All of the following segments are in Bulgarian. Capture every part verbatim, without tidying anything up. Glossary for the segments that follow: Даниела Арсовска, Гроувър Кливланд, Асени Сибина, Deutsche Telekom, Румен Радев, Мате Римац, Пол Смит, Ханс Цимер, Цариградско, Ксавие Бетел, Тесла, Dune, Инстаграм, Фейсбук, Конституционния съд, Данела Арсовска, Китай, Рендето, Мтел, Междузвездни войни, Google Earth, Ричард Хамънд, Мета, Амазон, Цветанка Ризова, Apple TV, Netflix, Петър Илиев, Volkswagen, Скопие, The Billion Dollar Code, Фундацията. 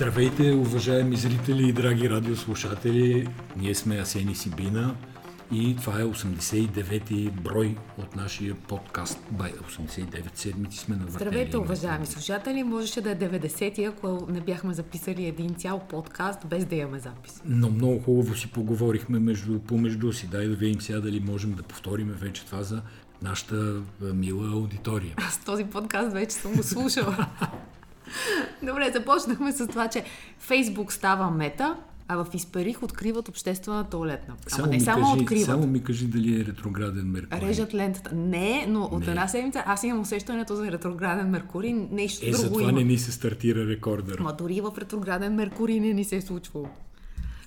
Здравейте, уважаеми зрители и драги радиослушатели! Ние сме Асени Сибина и това е осемдесет и девети брой от нашия подкаст. Бай, осемдесет и девет седмици сме на въртели. Здравейте, уважаеми слушатели! Можеше да е деветдесети, ако не бяхме записали един цял подкаст, без да имаме запис. Но много хубаво си поговорихме между, помежду си. Дай да видим сега дали можем да повторим вече това за нашата мила аудитория. Аз този подкаст вече съм го слушала. Добре, започнахме с това, че Фейсбук става Мета, а в Исперих откриват обществена туалетна. Само Ама не само кажи, откриват. Само ми кажи дали е ретрограден Меркурий. Режат лентата. Не, но от не. една седмица аз имам усещането за ретрограден Меркурий. Нещо е, друго има. Е, затова не ни се стартира рекордър. Ма дори в ретрограден Меркурий не ни се е случвало.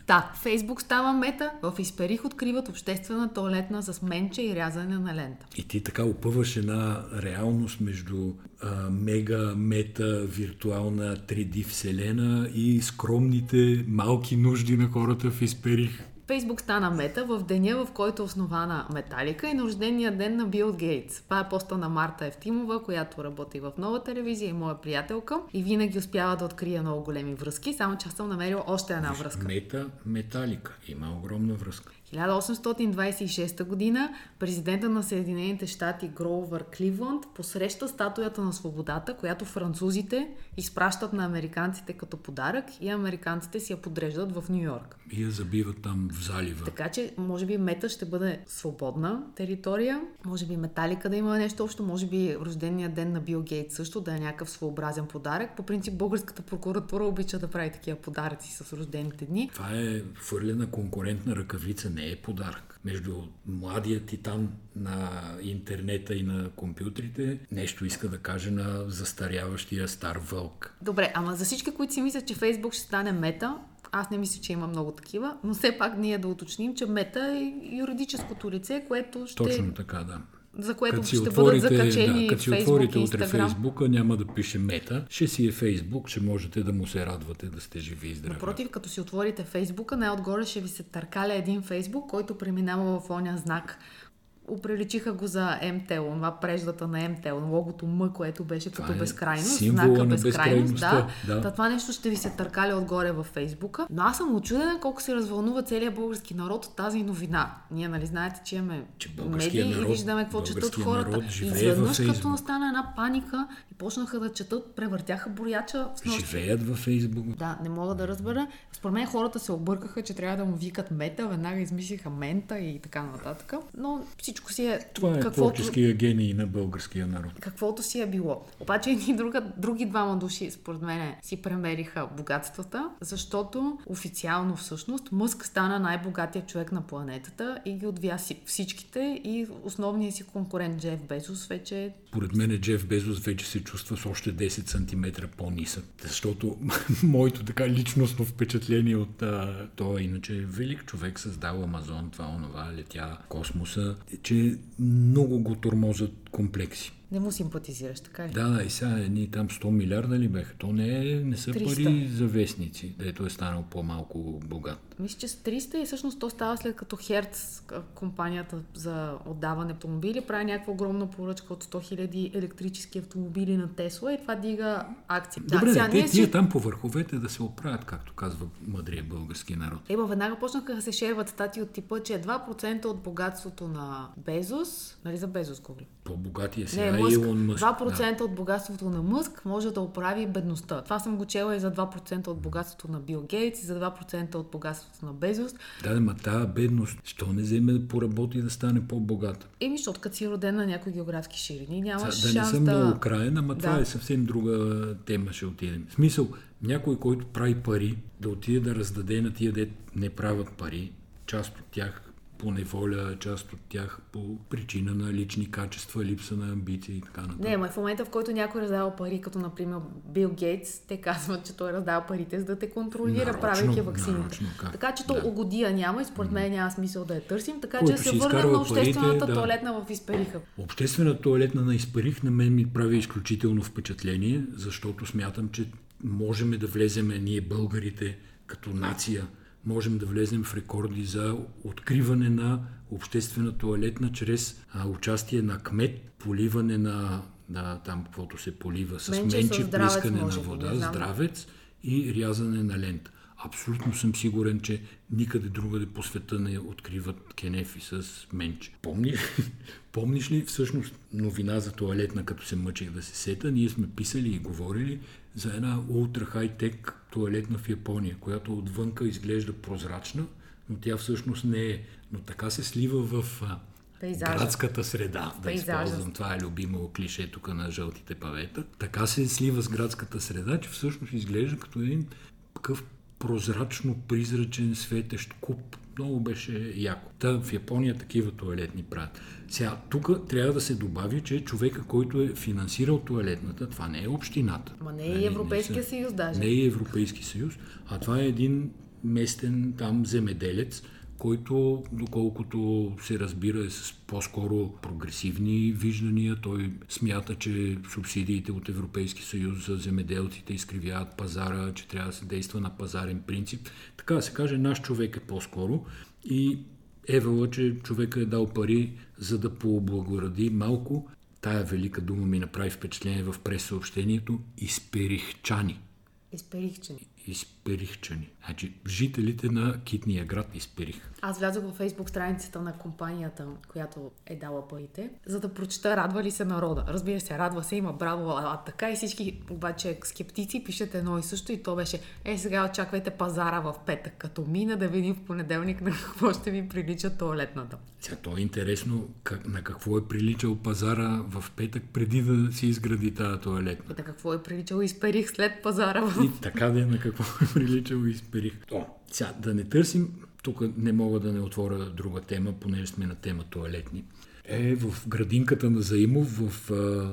Та, Фейсбук става Мета, в Исперих откриват обществена туалетна с менче и рязане на лента. И ти така опъваш една реалност между а, мега, мета, виртуална три Ди вселена и скромните малки нужди на хората в Исперих. Фейсбук стана Мета в деня, в който е основана Металика и на рождения ден на Бил Гейтс. Това е поста на Марта Евтимова, която работи в Нова телевизия и моя приятелка и винаги успява да открия много големи връзки, само че аз съм намерила още една връзка. Мета, Металика. Има огромна връзка. хиляда осемстотин двадесет и шеста година президента на Съединените щати Гроувър Кливланд посреща статуята на свободата, която французите изпращат на американците като подарък и американците си я подреждат в Ню Йорк. И я забиват там в залива. Така че, може би Мета ще бъде свободна територия, може би Металика да има нещо общо, може би рождения ден на Бил Гейтс също да е някакъв своеобразен подарък. По принцип, българската прокуратура обича да прави такива подаръци с рождените дни. Това е фърлена конкурентна ръкавица, не е подарък. Между младия титан на интернета и на компютрите, нещо иска да каже на застаряващия стар вълк. Добре, ама за всички, които си мислят, че Фейсбук ще стане Мета, аз не мисля, че има много такива, но все пак ние да уточним, че Мета е юридическото лице, което ще... Точно така, да. За което като ще отворите, бъдат закачени да, Фейсбук и Инстаграм. Като си отворите утре Фейсбука, няма да пише Мета. Ще си е Фейсбук, ще можете да му се радвате да сте живи и здрави. Напротив, като си отворите Фейсбука, най-отгоре ще ви се търкаля един Фейсбук, който преминава в оня знак. Оприличиха го за Мтел, това преждата на Мтел, логото М, което беше това като е безкрайност, знака безкрайност. Да. Да. Та, това нещо ще ви се търкали отгоре във Фейсбука. Но аз съм очудена колко се развълнува целият български народ от тази новина. Ние, нали знаете, че имаме медии народ, и виждаме какво четат хората. Изведнъж като настана една паника и почнаха да четат, превъртяха боряча в нощ. Живеят във Фейсбук. Да, не мога да разбера. Според мен хората се объркаха, че трябва да му викат Мета, веднага измислиха Мента и така нататък. Но всичко си е... Това е каквото... творческия гений на българския народ. Каквото си е било. Обаче и друга, други двама души, според мен, си премериха богатствата, защото официално всъщност Мъск стана най-богатия човек на планетата и ги отвия всичките и основният си конкурент Джеф Безос вече... Поред мен Джеф Безос вече се чувства с още десет сантиметра по-нисък. Защото моето така личностно впечатление от а... това, иначе велик човек създал Амазон, това, онова, летя космоса, че много го тормозят комплекси. Не му симпатизираш, така ли? Да, да, и сега едни там сто милиарда ли беха? То не, е, не са триста пари за вестници, дето е станал по-малко богат. Мисля, че с триста и всъщност то става след като Херц, компанията за отдаване автомобили, прави някаква огромна поръчка от сто хиляди електрически автомобили на Тесла и това дига акция. Добре, да, сега, те, ние си... там по върховете да се оправят, както казва мъдрия български народ. Ема, веднага почнаха да се шерват стати от типа, че два процента от богатството на Безос, нали за Безос говори? По-богатия сега Мъск, два процента да. От богатството на Мъск може да оправи бедността. Това съм го чела и за два процента от богатството на Бил Гейтс, и за два процента от богатството на Безос. Да, ма тая бедност, що не вземе да поработи да стане по-богата? Еми, защото като си роден на някои географски ширини, нямаш шанс да... Да не съм да... много краен, ама да. Това е съвсем друга тема, ще отидем. В смисъл, някой, който прави пари, да отиде да раздаде на тия, де не правят пари, част от тях... по неволя, част от тях по причина на лични качества, липса на амбиции и така нататък. Не, ма в момента, в който някой раздава пари, като например Бил Гейтс, те казват, че той раздава парите, за да те контролира, правейки ваксините. Така че то да. Угодия няма и според мен няма смисъл да я търсим, така който че се върнем на обществената парите, туалетна да. В Испериха. Обществената туалетна на Исперих на мен ми прави изключително впечатление, защото смятам, че можем да влеземе ние българите като нация, можем да влезем в рекорди за откриване на обществена туалетна чрез а, участие на кмет, поливане на, на там, каквото се полива, с менче, плискане на вода, здравец и рязане на лента. Абсолютно съм сигурен, че никъде другаде по света не откриват кенефи с менче. Помни, помниш ли всъщност новина за тоалетна, като се мъчих да се сета? Ние сме писали и говорили за една ултра хай-тек тоалетна в Япония, която отвънка изглежда прозрачна, но тя всъщност не е. Но така се слива в пейзажа. Градската среда. Да използвам, това е любимо клише тук на жълтите павета. Така се слива с градската среда, че всъщност изглежда като един такъв прозрачно-призрачен светещ куп. Много беше яко. Та в Япония такива тоалетни правят. Сега, тук трябва да се добави, че човека, който е финансирал тоалетната, това не е общината. Ма не е и Европейския не са, съюз даже. Не е Европейски съюз, а това е един местен там земеделец, който, доколкото се разбира, е с по-скоро прогресивни виждания. Той смята, че субсидиите от Европейски съюз за земеделците изкривяват пазара, че трябва да се действа на пазарен принцип. Така да се каже, наш човек е по-скоро и евала, че човека е дал пари, за да пооблагоради малко. Тая велика дума ми направи впечатление в прес-съобщението – исперихчани. Исперихчани. Исперихчани. Значи, жителите на китния град Исперих. Аз влязох във Фейсбук страницата на компанията, която е дала парите, за да прочета радва ли се народа. Разбира се, радва се, има браво, а така и всички обаче скептици пишат едно и също и то беше: е, сега очаквайте пазара в петък, като мина да видим в понеделник на какво ще ви прилича тоалетната. Сега, то е интересно как, на какво е приличал пазара в петък преди да си изгради тази тоалетна. На какво е приличал Исперих след пазара в... И така да е на какво е приличал Исперих. О, сега, да не търсим... Тук не мога да не отворя друга тема, понеже сме на тема тоалетни. Е в градинката на Заимов, в а,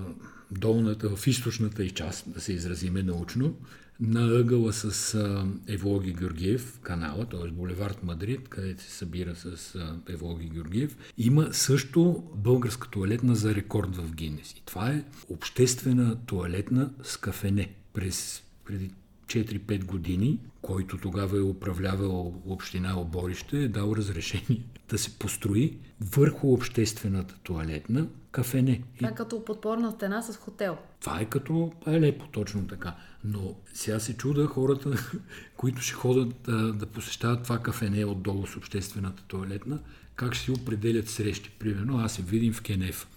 долната, в източната и част, да се изразиме научно, на ъгъла с а, Евлоги Георгиев канала, т.е. булевард Мадрид, където се събира с а, Евлоги Георгиев, има също българска тоалетна за рекорд в Гинес. И това е обществена тоалетна с кафене. През преди четири-пет години, който тогава е управлявал община Оборище, е дал разрешение да се построи върху обществената тоалетна кафене. Това е като подпорна стена с хотел. Това е като Алепо, точно така. Но сега се чуда хората, които ще ходят да, да посещават това кафене отдолу с обществената тоалетна, как ще си определят срещи. Примерно, аз се видим в Кенеф.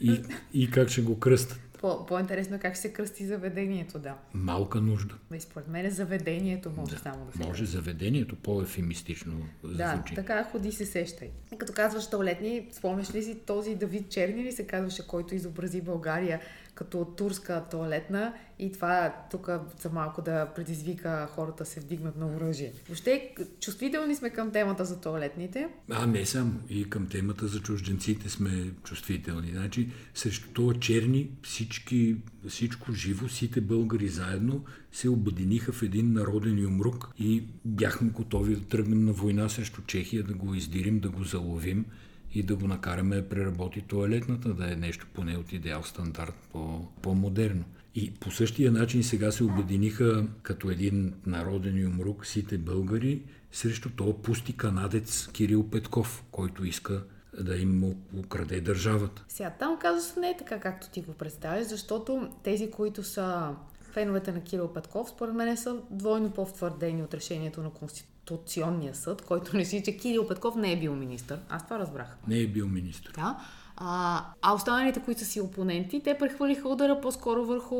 И, и как ще го кръстат. По- по-интересно как ще се кръсти заведението, да. Малка нужда. Според мен заведението може да, само да се може кръсти. Заведението по-ефемистично да звучи. Да, така ходи се сещай. И като казваш тоалетни, спомняш ли си този Давид Черни ли се казваше, който изобрази България като турска тоалетна и това тук за малко да предизвика хората се вдигнат на оръжие. Въобще чувствителни сме към темата за тоалетните. А, не само. И към темата за чужденците сме чувствителни. Значи, срещу това Черни всички, всичко живо, сите българи заедно се обединиха в един народен юмрук и бяхме готови да тръгнем на война срещу Чехия, да го издирим, да го заловим и да го накараме да преработи тоалетната, да е нещо поне от идеал стандарт, по, по-модерно. И по същия начин сега се обединиха като един народен юмрук сите българи срещу този пусти канадец Кирил Петков, който иска да им украде държавата. Сега там казваш не е така, както ти го представиш, защото тези, които са феновете на Кирил Петков, според мен са двойно по-втвърдени от решението на Конституционния съд, който реши, че Кирил Петков не е бил министър. Аз това разбрах. Не е бил министър. Да. А, а останалите, които са си опоненти, те прехвърлиха удара по-скоро върху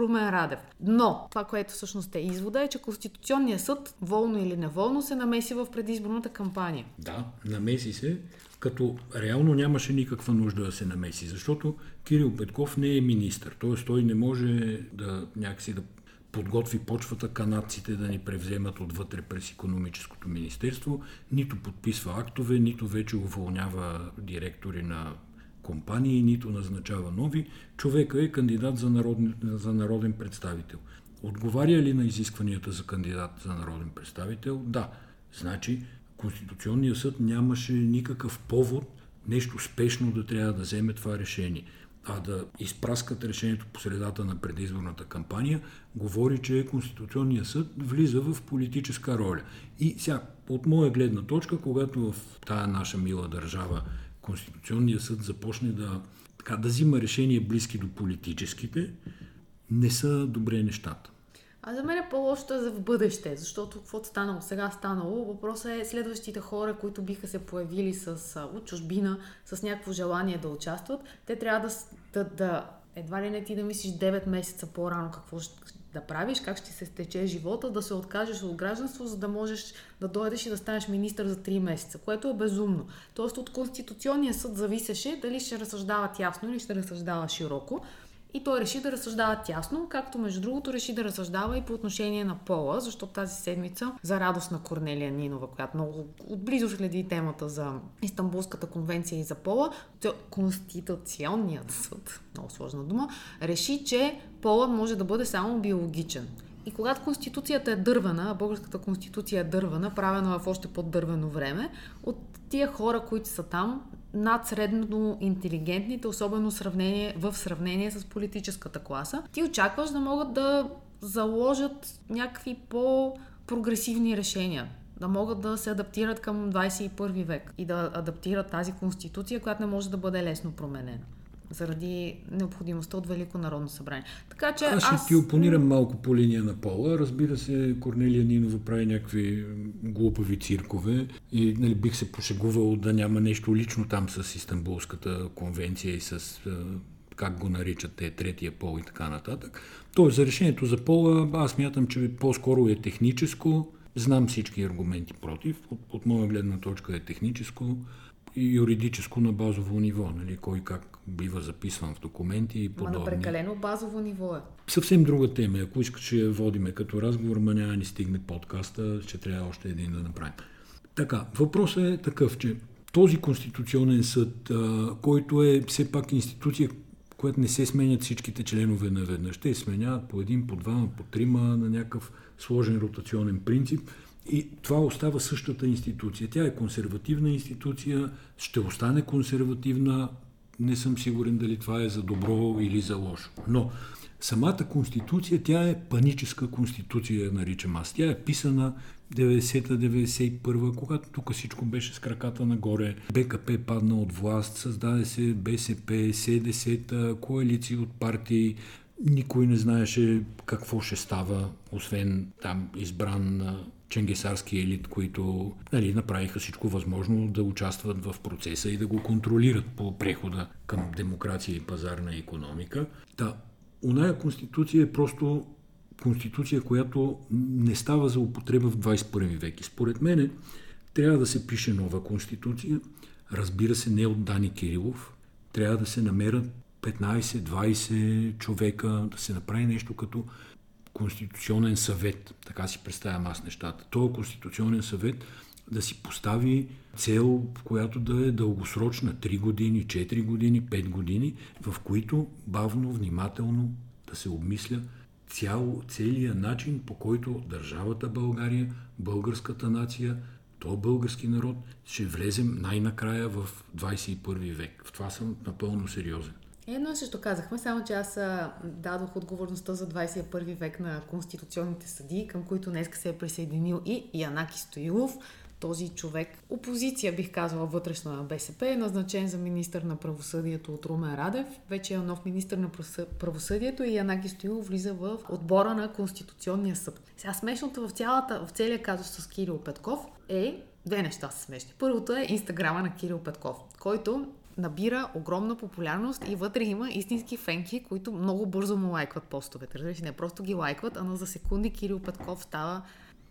Румен Радев. Но това, което всъщност е извода, е, че Конституционният съд, волно или неволно, се намеси в предизборната кампания. Да, намеси се, като реално нямаше никаква нужда да се намеси, защото Кирил Петков не е министър, т.е. той не може да някакси да подготви почвата канадците да ни превземат отвътре през икономическото министерство, нито подписва актове, нито вече уволнява директори на компании, нито назначава нови. Човека е кандидат за народен, за народен представител. Отговаря ли на изискванията за кандидат за народен представител? Да. Значи, Конституционният съд нямаше никакъв повод нещо спешно да трябва да вземе това решение. А да изпраскат решението по средата на предизборната кампания, говори, че Конституционният съд влиза в политическа роля. И сега, от моя гледна точка, когато в тая наша мила държава Конституционният съд започне да, така, да взима решения близки до политическите, не са добре нещата. А за мен е по-лошо за в бъдеще, защото каквото станало сега станало, въпросът е следващите хора, които биха се появили с, от чужбина с някакво желание да участват, те трябва да, да, да едва ли не ти да мислиш девет месеца по-рано какво ще да правиш, как ще се стече живота, да се откажеш от гражданство, за да можеш да дойдеш и да станеш министър за три месеца, което е безумно. Тоест от Конституционния съд зависеше дали ще разсъждават ясно или ще разсъждава широко. И той реши да разсъждава тясно, както между другото реши да разсъждава и по отношение на пола, защото тази седмица, за радост на Корнелия Нинова, която много отблизо следи темата за Истанбулската конвенция и за пола, Конституционният съд, много сложна дума, реши, че пола може да бъде само биологичен. И когато Конституцията е дървана, българската Конституция е дървана, правена в още по-дървено време, от тия хора, които са там, над средно интелигентните, особено в сравнение, в сравнение с политическата класа, ти очакваш да могат да заложат някакви по-прогресивни решения, да могат да се адаптират към двадесет и първи век и да адаптират тази Конституция, която не може да бъде лесно променена заради необходимостта от Велико народно събрание. Така че аз ще аз... ти опонирам малко по линия на пола. Разбира се, Корнелия Нинова прави някакви глупави циркове и нали, бих се пошегувал да няма нещо лично там с Истанбулската конвенция и с как го наричат те, третия пол и така нататък. Тоест за решението за пола аз смятам, че по-скоро е техническо. Знам всички аргументи против. От, от моя гледна точка е техническо и юридическо на базово ниво, нали, кой как бива записван в документи и подобни. Ма на прекалено базово ниво е. Съвсем друга тема. Ако искаш, ще я водиме като разговор, ма няма ни стигне подкаста, ще трябва още един да направим. Така, въпросът е такъв, че този Конституционен съд, който е все пак институция, която не се сменят всичките членове наведнъж, те сменяват по един, по два, по трима на някакъв сложен ротационен принцип, и това остава същата институция. Тя е консервативна институция, ще остане консервативна, не съм сигурен дали това е за добро или за лошо. Но самата конституция, тя е паническа конституция, наричам аз. Тя е писана деветдесета, деветдесет и първа, когато тук всичко беше с краката нагоре. Бе Ка Пе падна от власт, създаде се Бе Се Пе, Се Де Се-та, коалиции от партии. Никой не знаеше какво ще става, освен там избран ченгесарски елит, които нали, направиха всичко възможно да участват в процеса и да го контролират по прехода към демокрация и пазарна икономика. Та, оная конституция е просто конституция, която не става за употреба в двадесет и първи век. И според мене трябва да се пише нова конституция, разбира се не от Дани Кирилов, трябва да се намерят петнадесет-двадесет човека, да се направи нещо като Конституционен съвет, така си представям аз нещата. Този Конституционен съвет да си постави цел, която да е дългосрочна, три години, четири години, пет години, в които бавно, внимателно да се обмисля цяло, целият начин, по който държавата България, българската нация, то български народ ще влезем най-накрая в двадесет и първи век. В това съм напълно сериозен. Едно също казахме, само че аз дадох отговорността за двадесет и първи век на конституционните съдии, към които днеска се е присъединил и Янаки Стоилов, този човек. Опозиция, бих казала, вътрешна на Бе Се Пе, е назначен за министър на правосъдието от Румен Радев. Вече е нов министър на правосъдието и Янаки Стоилов влиза в отбора на Конституционния съд. Сега смешното в, цялата, в целия казус с Кирил Петков е две неща са смешни. Първото е инстаграма на Кирил Петков, който набира огромна популярност и вътре има истински фенки, които много бързо му лайкват постовете. Разбираш, не просто ги лайкват, а на за секунди Кирил Петков става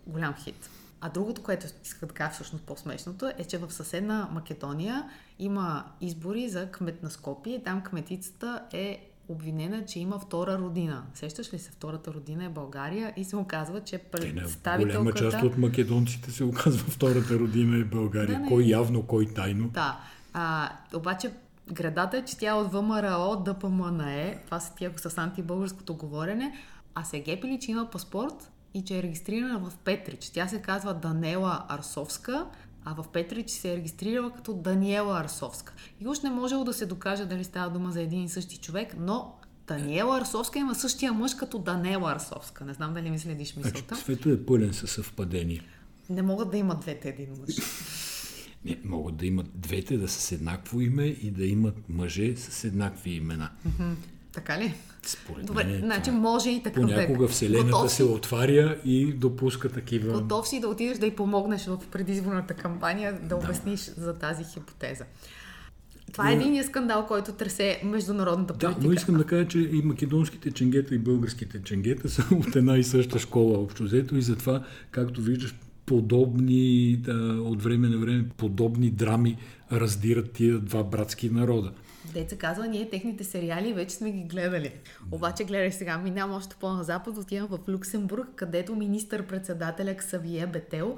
голям хит. А другото, което иска да кажа всъщност по-смешното е, че в съседна Македония има избори за кмет на Скопие. Там кметицата е обвинена, че има втора родина. Сещаш ли се, втората родина е България и се оказва, че представителката... Голема част от македонците се оказва втората родина е България. Да, не... Кой явно, кой тайно. Да. А, обаче градата е, че тя е от Вэ Ем Ер О, Дъ Пъ Ем Ен Е, това са тия с антибългарското говорене, а се гепили, че има паспорт и че е регистрирана в Петрич. Тя се казва Данела Арсовска, а в Петрич се е регистрирала като Даниела Арсовска. И уж не можело да се докаже дали става дума за един и същи човек, но Даниела Арсовска има същия мъж като Данела Арсовска. Не знам дали ми следиш мисълта. Светът е пълен със съвпадения. Не могат да имат двете един мъж. Не, могат да имат двете да са с еднакво име и да имат мъже с еднакви имена. Mm-hmm. Така ли? Според Добре, мен, значи може и такъв век. Понякога вселената се отваря и допуска такива... Готов си да отидеш да й помогнеш в предизборната кампания, да, да обясниш за тази хипотеза. Това е единият скандал, който тресе международната политика. Да, но искам да кажа, че и македонските ченгета, и българските ченгета са от една и съща школа общо взето и затова, както виждаш, подобни, да, от време на време подобни драми раздират тия два братски народа. Деца казва, ние техните сериали вече сме ги гледали. Обаче гледаш сега, минам още по-назапад, отивам в Люксембург, където министър-председателя Ксавие Бетел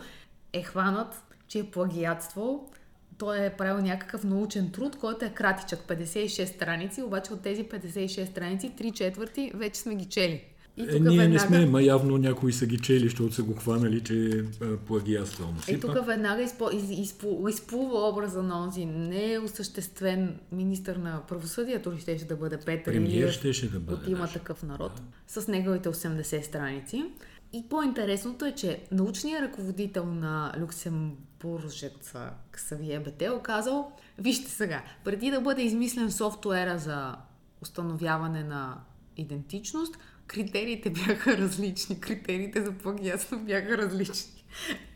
е хванат, че е плагиатствал. Той е правил някакъв научен труд, който е кратичък, петдесет и шест страници, обаче от тези петдесет и шест страници, три четвърти вече сме ги чели. И е, ние веднага... не сме, ма явно някои са ги чели, защото са го хванали, че е плагиатствал. И тук веднага изпо... из... изпу... изплува образа на онзи неосъществен министър на правосъдието, ли щеше да бъде Петър Илиев, щеше да бъде, от Има такъв народ, да, с неговите осемдесет страници. И по-интересното е, че научният ръководител на люксембуржеца Ксавие Бетел казал, вижте сега, преди да бъде измислен софтуера за установяване на идентичност, критериите бяха различни, критериите за плагиатство бяха различни,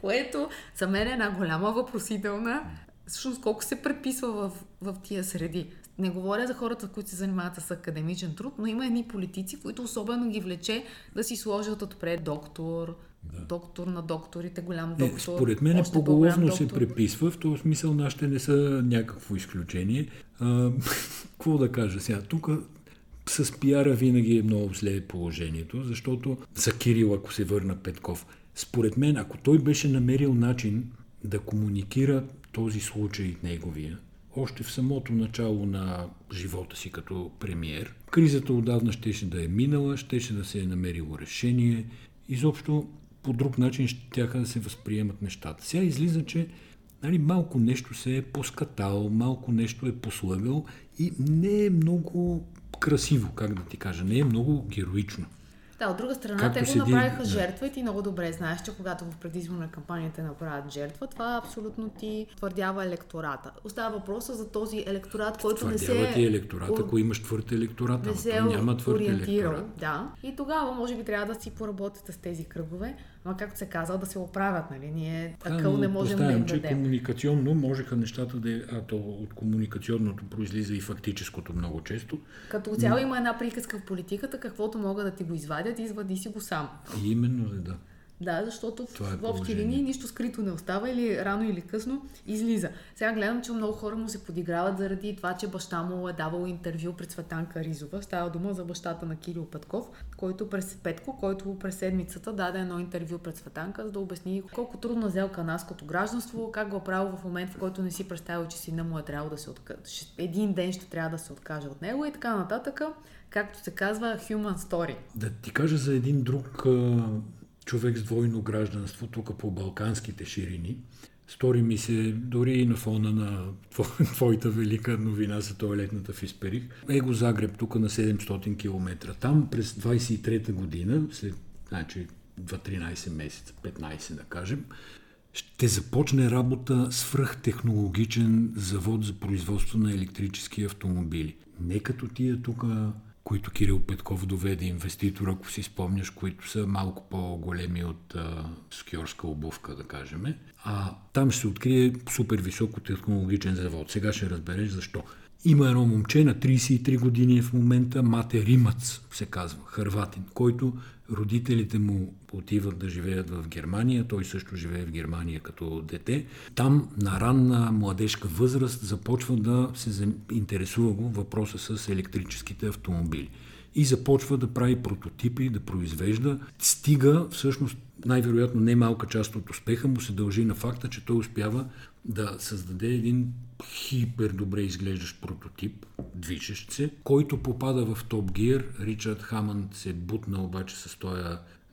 което за мен е една голяма въпросителна, всъщност колко се преписва в, в тия среди. Не говоря за хората, които се занимават с академичен труд, но има едни политици, които особено ги влече да си сложат отпред доктор, да, доктор на докторите, голям доктор. Е, според мен поголовно се преписва, в този смисъл нашите не са някакво изключение. А, какво да кажа сега? Тук с пиара винаги е много зле положението, защото за Кирил, ако се върна Петков, според мен, ако той беше намерил начин да комуникира този случай неговия, още в самото начало на живота си като премиер, кризата отдавна щеше да е минала, щеше да се е намерило решение. Изобщо по друг начин щяха да се възприемат нещата. Сега излиза, че нали, малко нещо се е поскатал, малко нещо е послъгал и не е много красиво, как да ти кажа, не е много героично. Да, от друга страна, както те го направиха седи... жертва и ти много добре знаеш, че когато в предизборна кампания те направят жертва, това абсолютно ти твърдява електората. Остава въпроса за този електорат, който твърдява не се... Твърдява ти електората, О... ако имаш твърд електорат, не се няма твърд електорат. Да. И тогава може би трябва да си поработите с тези кръгове, но както се казва, да се оправят, нали? Ние акъл не можем да им дадем. Комуникационно можеха нещата да... А то от комуникационното произлиза и фактическото много често. Като цяло но... има една приказка в политиката, каквото мога да ти го извадя, извади си го сам. И именно ли да? Да, защото това в общи линии нищо скрито не остава или рано или късно излиза. Сега гледам, че много хора му се подиграват заради това, че баща му е давал интервю пред Цветанка Ризова. Става дума за бащата на Кирил Петков, който през Петко, който през седмицата даде едно интервю пред Цветанка, за да обясни колко трудна сделка канадското гражданство, как го е правил в момент, в който не си представил, че сина му е трябвало да се откаже. Един ден ще трябва да се откаже от него и така нататък. Както се казва, human story. Да ти кажа за един друг а, човек с двойно гражданство, тук по балканските ширини. Стори ми се, дори и на фона на твоята велика новина за тоалетната в Исперих. Его Загреб, тук на седемстотин километра. Там през двайсет и трета година, след значи, тринайсет месеца, петнайсет да кажем, ще започне работа свръхтехнологичен завод за производство на електрически автомобили. Не като тия тук, които Кирил Петков доведе инвеститор, ако си спомняш, които са малко по-големи от а, скиорска обувка, да кажем. А там ще се открие супер високотехнологичен завод. Сега ще разбереш защо. Има едно момче на трийсет и три години в момента, Мате Римац се казва, хърватин, който родителите му отиват да живеят в Германия, той също живее в Германия като дете. Там на ранна младежка възраст започва да се интересува го въпроса с електрическите автомобили. И започва да прави прототипи, да произвежда. Стига, всъщност, най-вероятно не малка част от успеха му се дължи на факта, че той успява да създаде един хипер добре изглеждащ прототип, движещ се, който попада в Топ Гир. Ричард Хамънд се бутна обаче с този...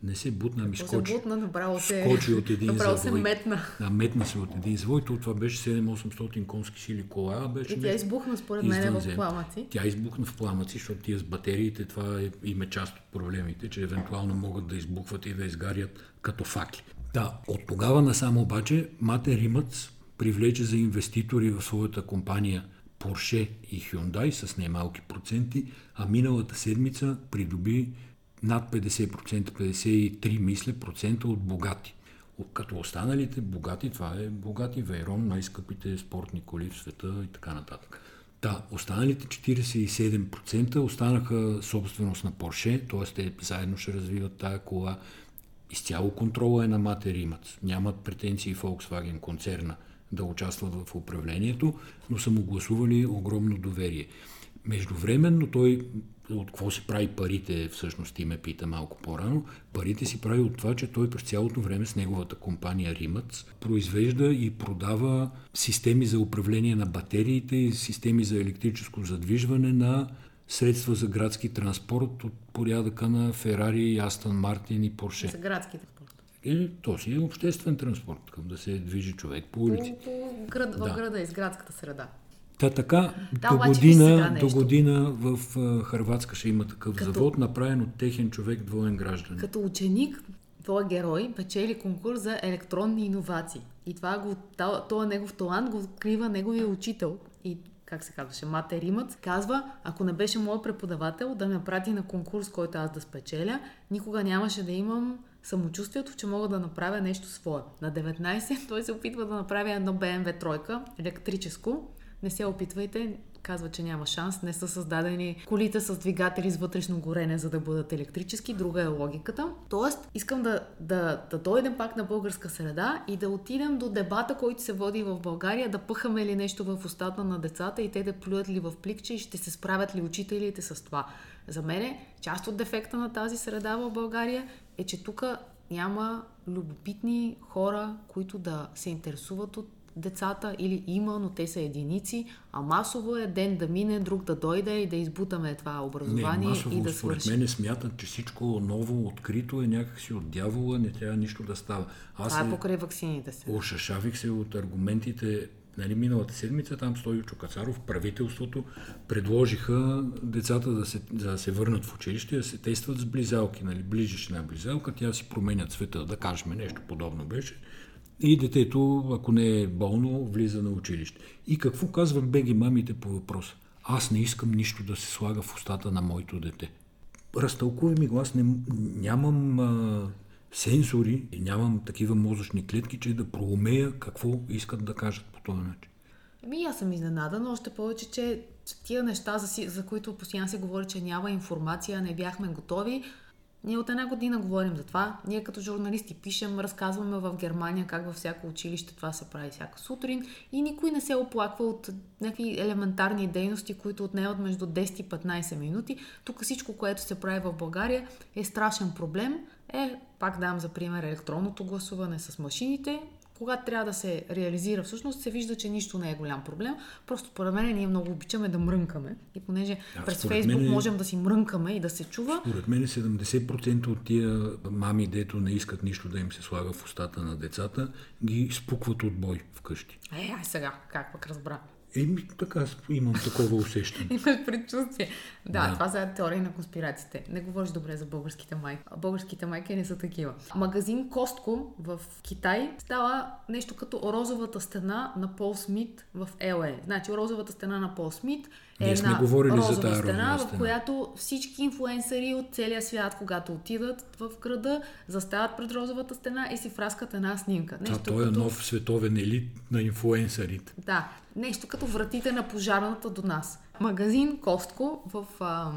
Не се бутна, ами скочи. Бутна, направо се... скочи от един направо завой. Се метна. Да, метна се от един завой. Това беше седемстотин-осемстотин конски сили кола. Беше и тя избухна според мен в пламъци. Тя избухна в пламъци, защото тия с батериите, това е, има част от проблемите, че евентуално могат да избухват и да изгарят като факли. Да, от тогава насам обаче Мате Римац привлече за инвеститори в своята компания Порше и Hyundai с немалки проценти, а миналата седмица придоби над петдесет процента, петдесет и три, мисля, процента от богати. Като останалите богати, това е богати Вейрон, най-скъпите спортни коли в света и така нататък. Да, останалите четиридесет и седем процента останаха собственост на Порше, т.е. те заедно ще развиват тая кола. Изцяло контрола е на Мате Римац. Нямат претенции Volkswagen концерна да участват в управлението, но са му гласували огромно доверие. Междувременно той, от какво си прави парите, всъщност ти ме пита малко по-рано, парите си прави от това, че той през цялото време с неговата компания Римац произвежда и продава системи за управление на батериите и системи за електрическо задвижване на средства за градски транспорт от порядъка на Ферари, Астън Мартин и Порше. За градски транспорт. Или то си е обществен транспорт, към да се движи човек по улици. В град, да. града, из градската среда. Та така, да, до, година, до година в Хърватска ще има такъв като завод, направен от техен човек, двоен граждан. Като ученик, той герой печели конкурс за електронни иновации. И това го, това негов талант го открива неговия учител. И как се казваше, Мате Римац, казва, ако не беше моят преподавател да ме прати на конкурс, който аз да спечеля, никога нямаше да имам самочувствието, че мога да направя нещо свое. На деветнайсет той се опитва да направи едно Бе Ем Ве тройка, електрическо. Не се опитвайте, казва, че няма шанс, не са създадени колите с двигатели с вътрешно горене, за да бъдат електрически, друга е логиката. Тоест, искам да, да, да дойдем пак на българска среда и да отидем до дебата, който се води в България, да пъхаме ли нещо в устата на децата и те да плюят ли в пликче и ще се справят ли учителите с това. За мен, част от дефекта на тази среда в България е, че тук няма любопитни хора, които да се интересуват от децата, или има, но те са единици, а масово е ден да мине, друг да дойде и да избутаме това образование. Не, масово, и да свърши. Според мен смятат, че всичко ново, открито е някакси от дявола, не трябва нищо да става. Аз това е покрай ваксините се. Ошашавих се от аргументите. Нали, миналата седмица там Стойо Чукацаров, правителството предложиха децата да се, да се върнат в училище, да се тестват с близалки. Нали, ближиш на близалка, тя си променя цвета, да кажем, нещо подобно беше. И детето, ако не е болно, влиза на училище. И какво казват беги мамите по въпроса? Аз не искам нищо да се слага в устата на моето дете. Разтълкувай ми го, аз не, нямам а, сенсори, нямам такива мозъчни клетки, че да проумея какво искат да кажат по този начин. Ами аз съм изненадана, още повече, че тия неща, за, за които постоянно се говори, че няма информация, не бяхме готови. Ние от една година говорим за това. Ние като журналисти пишем, разказваме в Германия как във всяко училище това се прави всяка сутрин и никой не се оплаква от някакви елементарни дейности, които отнемат между десет и петнайсет минути. Тук всичко, което се прави в България е страшен проблем. Е, пак дам за пример електронното гласуване с машините. Когато трябва да се реализира, всъщност се вижда, че нищо не е голям проблем. Просто поред мен ние много обичаме да мрънкаме. И понеже да, през Фейсбук мен... можем да си мрънкаме и да се чува. Според мен седемдесет процента от тия мами, дето не искат нищо да им се слага в устата на децата, ги спукват от бой вкъщи. Е, ай сега, как пък разбра? Еми, така имам такова усещане. Имаш предчувствие. Да, да, това са теории на конспирациите. Не говориш добре за българските майки. Българските майки не са такива. Магазин Костко в Китай става нещо като розовата стена на Пол Смит в Ел Ей. Значи, розовата стена на Пол Смит е една розова за тази стена, в която всички инфлуенсъри от целия свят, когато отидат в града, застават пред розовата стена и си фраскат една снимка. Нещо а той е като... нов световен елит на инфлуенсърите. Да, нещо като вратите на пожарната до нас. Магазин Костко в а,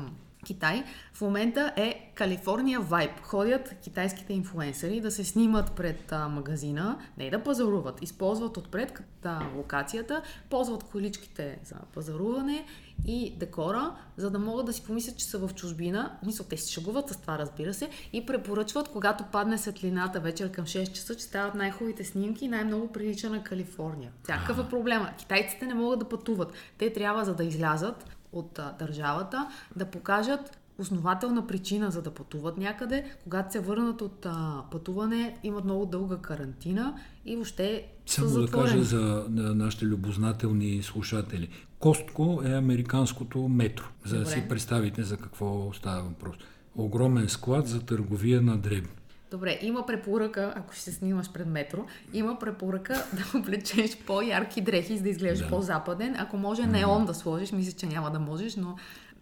Китай в момента е Калифорния вайб. Ходят китайските инфлуенсъри да се снимат пред а, магазина, не да пазаруват, използват отпред като локацията, ползват количките за пазаруване и декора, за да могат да си помислят, че са в чужбина. Мисля, те се шегуват с това, разбира се, и препоръчват, когато падне светлината вечер към шест часа, че стават най-хубавите снимки и най-много прилича на Калифорния. Всякакъв е проблема. Китайците не могат да пътуват. Те трябва, за да излязат от а, държавата, да покажат основателна причина, за да пътуват някъде. Когато се върнат от а, пътуване, имат много дълга карантина и въобще са затворени. Само да кажа за на нашите любознателни слушатели. Костко е американското метро, за да си представите за какво става въпрос. Огромен склад за търговия на дребно. Добре, има препоръка, ако ще се снимаш пред метро, има препоръка да облечеш по-ярки дрехи, за да изглеждаш да. по-западен. Ако може неон да сложиш, мисля, че няма да можеш, но,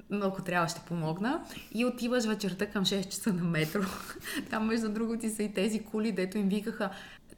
но ако трябва ще помогна. И отиваш вечерта към шест часа на метро. Там, между другото, ти са и тези кули, дето им викаха.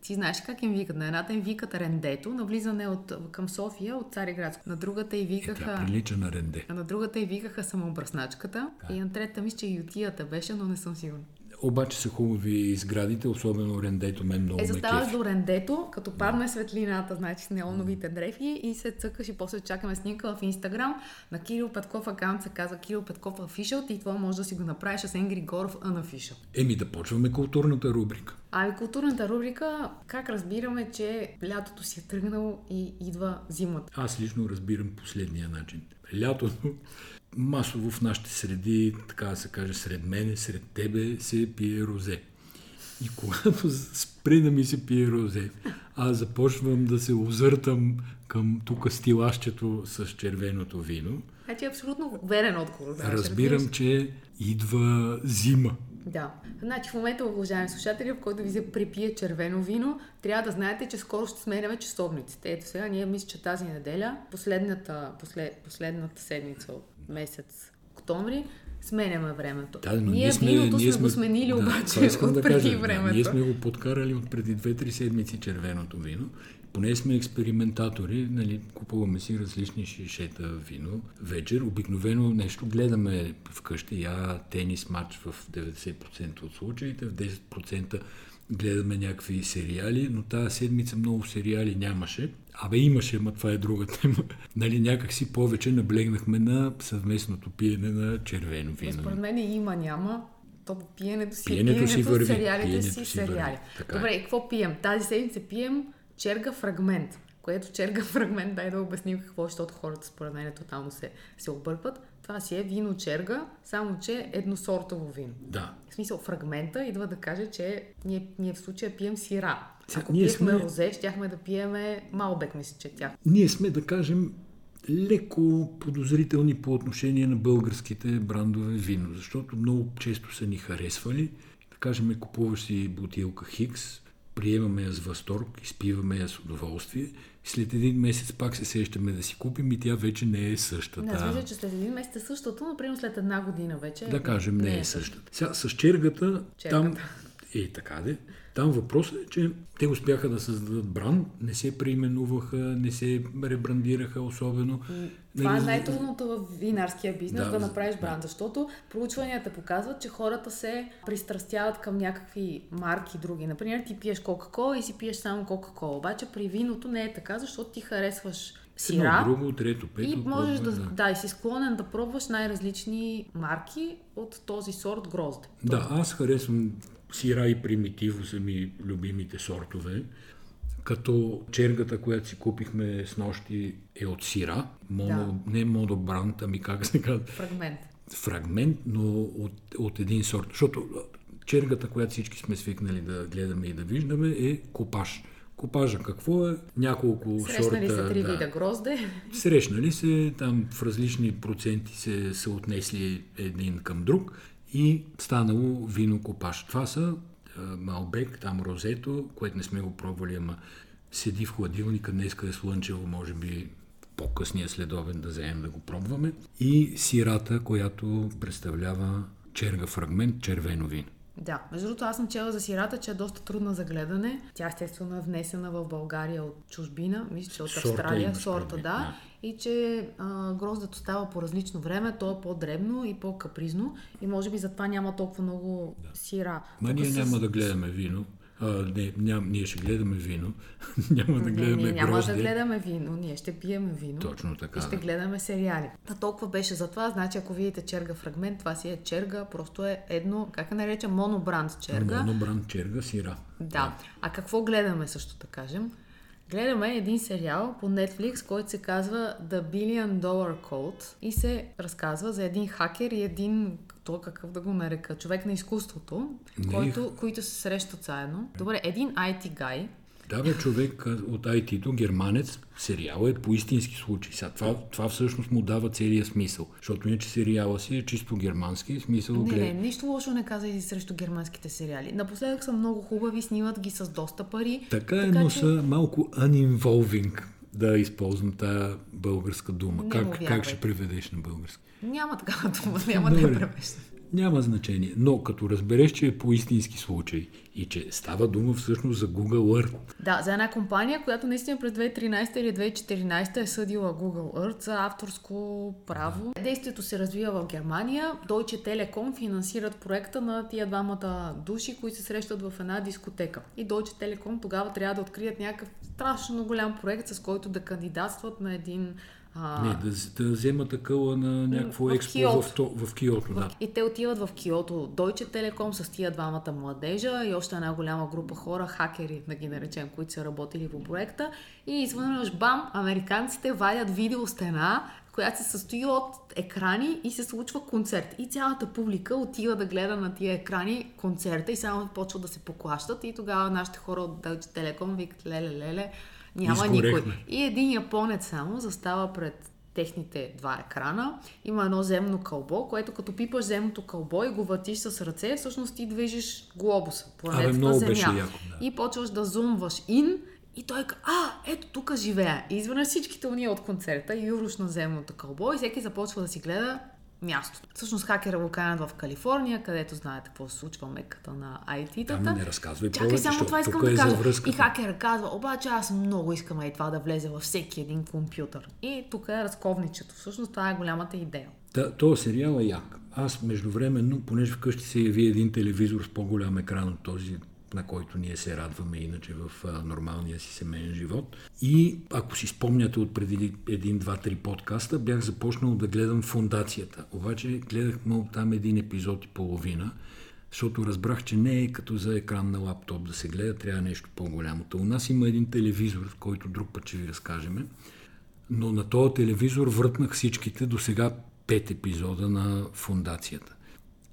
Ти знаеш как им викат? На едната им викат Рендето, навлизане от, към София, от Цариградско. На другата и викаха... Е, тя прилича на Ренде. На другата и викаха самообръсначката. Да. И на третата мисля, че и Ютията беше, но не съм сигурна. Обаче са хубави изградите, особено Рендето, мен много ме кефи. Е, заставаш до Рендето, като падне да. светлината, значи с неоновите дрехи и се цъкаш и после чакаме снимка в Инстаграм. На Кирил Петков акаунт се казва Кирил Петков official и това може да си го направиш с Енгри Горов unofficial. Еми да почваме културната рубрика. Ами културната рубрика, как разбираме, че лятото си е тръгнало и идва зимата? Аз лично разбирам последния начин. Лятото масово в нашите среди, така да се каже, сред мене, сред тебе се пие розе. И когато спри да ми се пие розе, аз започвам да се озъртам към тук стилащето с червеното вино. А ти е абсолютно верен отговор. Да, разбирам, че идва зима. Да. Значи в момента, уважаеми слушатели, в който ви се припие червено вино, трябва да знаете, че скоро ще сменяме часовниците. Ето сега, ние мисля, че тази неделя, последната, послед, последната седмица от месец октомври, сменяме времето. Да, ние, ние сме, виното ние сме, сме го сменили да, обаче от да преди кажа, времето. Да, ние сме го подкарали от преди две-три седмици червеното вино. Поне сме експериментатори, нали, купуваме си различни шишета вино вечер. Обикновено нещо гледаме вкъщи, я тенис матч в деветдесет процента от случаите, в десет процента гледаме някакви сериали, но тази седмица много сериали нямаше. Абе имаше, ма това е друга тема. Нали, някак си повече наблегнахме на съвместното пиене на червено вино. Според мен има, няма. То пиенето си, пиенето пиенето си върви, сериалите си, си сериали. Добре, и какво пием? Тази седмица пием Черга Фрагмент, което Черга Фрагмент, дай да обясним какво, защото хората според мен тотално се, се объркват. Това си е вино черга, само че е едносортово вино. Да. В смисъл, фрагмента идва да каже, че ние, ние в случая пием сира. Ако ние пиехме сме... розе, щяхме да пиеме малбек, мисля, че тях. Ние сме, да кажем, леко подозрителни по отношение на българските брандове вино, защото много често са ни харесвали. Да кажем, купуваш си бутилка Хикс, приемаме я с възторг, изпиваме я с удоволствие. След един месец пак се сещаме да си купим и тя вече не е същата. Не, аз мисля, че след един месец е същото, но примерно след една година вече... Да кажем, не, не е същата. Сега с чергата, чергата. Там... Е, така де. Там въпросът е, че те успяха да създадат бранд, не се преименуваха, не се ребрандираха особено. Това е най-трудното в винарския бизнес, да, да направиш бранд, да. Защото проучванията показват, че хората се пристрастяват към някакви марки други. Например, ти пиеш Кока-Кола и си пиеш само Кока-Кола, обаче при виното не е така, защото ти харесваш сира, друго, трето, пето, и можеш пробвай, да, да. да и си склонен да пробваш най-различни марки от този сорт грозде. Да, аз харесвам сира и примитиво са ми любимите сортове, като чергата, която си купихме с нощи е от сира, моно, да. не монобранд, ами как се казва? Фрагмент. Фрагмент, но от, от един сорт, защото чергата, която всички сме свикнали да гледаме и да виждаме е копаш. Копажа какво е? Няколко срещнали сорта... Срещнали се три да, вида грозде. Срещнали се, там в различни проценти се, се отнесли един към друг и станало вино копаш. Това са малбек, там розето, което не сме го пробвали, ама седи в хладилника, днеска е слънчево, може би по-късния следобед да вземем да го пробваме. И сирата, която представлява черга фрагмент, червено вино. Да, между другото аз съм чела за сирата, че е доста трудна за гледане. Тя естествено е внесена в България от чужбина, мисля, че от Австралия, сорта, да. да. И че а, гроздето става по различно време, то е по-дребно и по-капризно и може би затова няма толкова много да. сира. Ма ние с... няма да гледаме вино. А, не, ням, ние ще гледаме вино, няма да гледаме грозде. Няма да гледаме вино, ние ще пием вино. Точно така. И ще да. гледаме сериали. А толкова беше за това, значи ако видите черга фрагмент, това си е черга, просто е едно, как я нареча, монобранд черга. Монобранд черга, сира. Да. да. А какво гледаме също, да кажем? Гледаме един сериал по Netflix, който се казва The Billion Dollar Code и се разказва за един хакер и един, то какъв да го нарека, човек на изкуството, който, които се срещат заедно. Добре, един ай ти гай, представя човек от ай ти-то, германец, сериала е по истински случай. Сега, това, това всъщност му дава целия смисъл. Защото не, че сериала си е чисто германски, смисъл... Не, не, нищо лошо не каза и срещу германските сериали. Напоследък са много хубави, снимат ги с доста пари. Така, така е, но че... са малко uninvolving. Да използвам тая българска дума. Как, как ще преведеш на български? Няма такава дума, няма да я превеждам. Няма значение, но като разбереш, че е по истински случай и че става дума всъщност за Google Earth. Да, за една компания, която наистина през две хиляди и тринадесета или две хиляди и четиринадесета е съдила Google Earth за авторско право. Да. Действието се развива в Германия. Deutsche Telekom финансират проекта на тия двамата души, които се срещат в една дискотека. И Deutsche Telekom тогава трябва да открият някакъв страшно голям проект, с който да кандидатстват на един... А... Не, да, да вземат акъла на някакво в експо Киото. В, то, в Киото. Да. И те отиват в Киото. Deutsche Telekom с тия двамата младежа и още една голяма група хора, хакери, да ги наречем, които са работили по проекта. И изведнъж бам, американците вадят видеостена, която се състои от екрани и се случва концерт. И цялата публика отива да гледа на тия екрани концерта и само почват да се поклащат. И тогава нашите хора от Deutsche Telekom викат леле-леле, няма никой. И един японец само застава пред техните два екрана. Има едно земно кълбо, което като пипаш земното кълбо и го въртиш с ръце, всъщност ти движиш глобуса, планетата Земя. Беше яко, да. И почваш да зумваш ин и той казва, а, ето тук живея. И изведнъж всичките уния от концерта и юруш на земното кълбо и всеки започва да си гледа мястото. Всъщност хакера го канят в Калифорния, където знаете какво се случва меката на ай ти-тата. Там не разказвай повече, защото това искам да кажа. И хакера казва, обаче аз много искам и това да влезе във всеки един компютър. И тук е разковничето. Всъщност това е голямата идея. Та, тоя сериал е як. Аз междувременно, понеже вкъщи се яви един телевизор с по-голям екран от този, на който ние се радваме иначе в а, нормалния си семейен живот. И ако си спомняте от преди един-два-три подкаста, бях започнал да гледам Фундацията. Обаче гледах много там един епизод и половина, защото разбрах, че не е като за екран на лаптоп да се гледа, трябва нещо по-голямо. У нас има един телевизор, в който друг път ще ви разкажем, но на този телевизор въртнах всичките до сега пет епизода на Фундацията.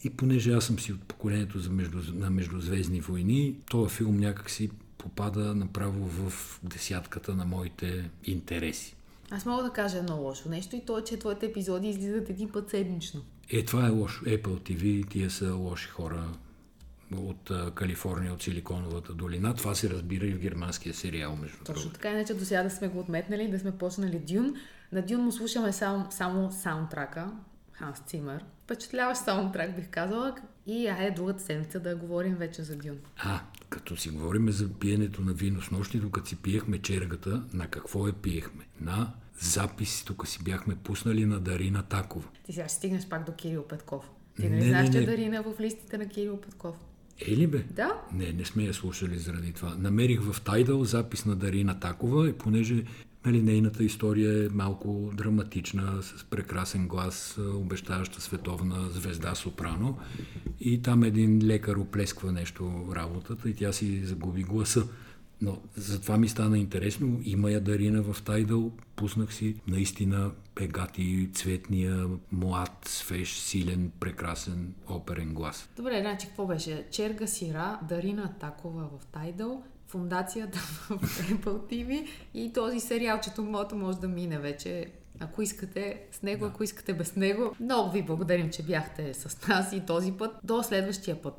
И понеже аз съм си от поколението за между, на Междузвездни войни, този филм някак си попада направо в десятката на моите интереси. Аз мога да кажа едно лошо нещо и то е, че твоите епизоди излизат един път седмично. Е, това е лошо. Apple ти ви, тия са лоши хора от Калифорния, от Силиконовата долина. Това се разбира и в германския сериал, между другото. Точно така, иначе до сега да сме го отметнали, да сме почнали Dune. На Dune му слушаме само, само саундтрака. Ханс Цимер. Впечатляваш саундтрак, бих казала. И айде другата седмица да говорим вече за Дюн. А, като си говорим за пиенето на вино с нощи, докато си пиехме чергата, на какво я пиехме? На запис, тук си бяхме пуснали на Дарина Такова. Ти сега ще стигнеш пак до Кирил Петков. Ти не, не знаеш, не, че не. Дарина е в листите на Кирил Петков. Е ли бе? Да. Не, не сме я слушали заради това. Намерих в Тайдъл запис на Дарина Такова и понеже... Нали, нейната история е малко драматична, с прекрасен глас, обещаваща световна звезда сопрано. И там един лекар оплесква нещо работата и тя си загуби гласа. Но затова ми стана интересно. Има я Дарина в Тайдъл. Пуснах си наистина пегати, цветния, млад, свеж, силен, прекрасен оперен глас. Добре, значи какво беше? Черга Сира, Дарина Такова в Тайдъл, Фундацията в Apple ти ви и този сериалчето мото може да мине вече, ако искате с него, да. Ако искате без него. Много ви благодарим, че бяхте с нас и този път. До следващия път!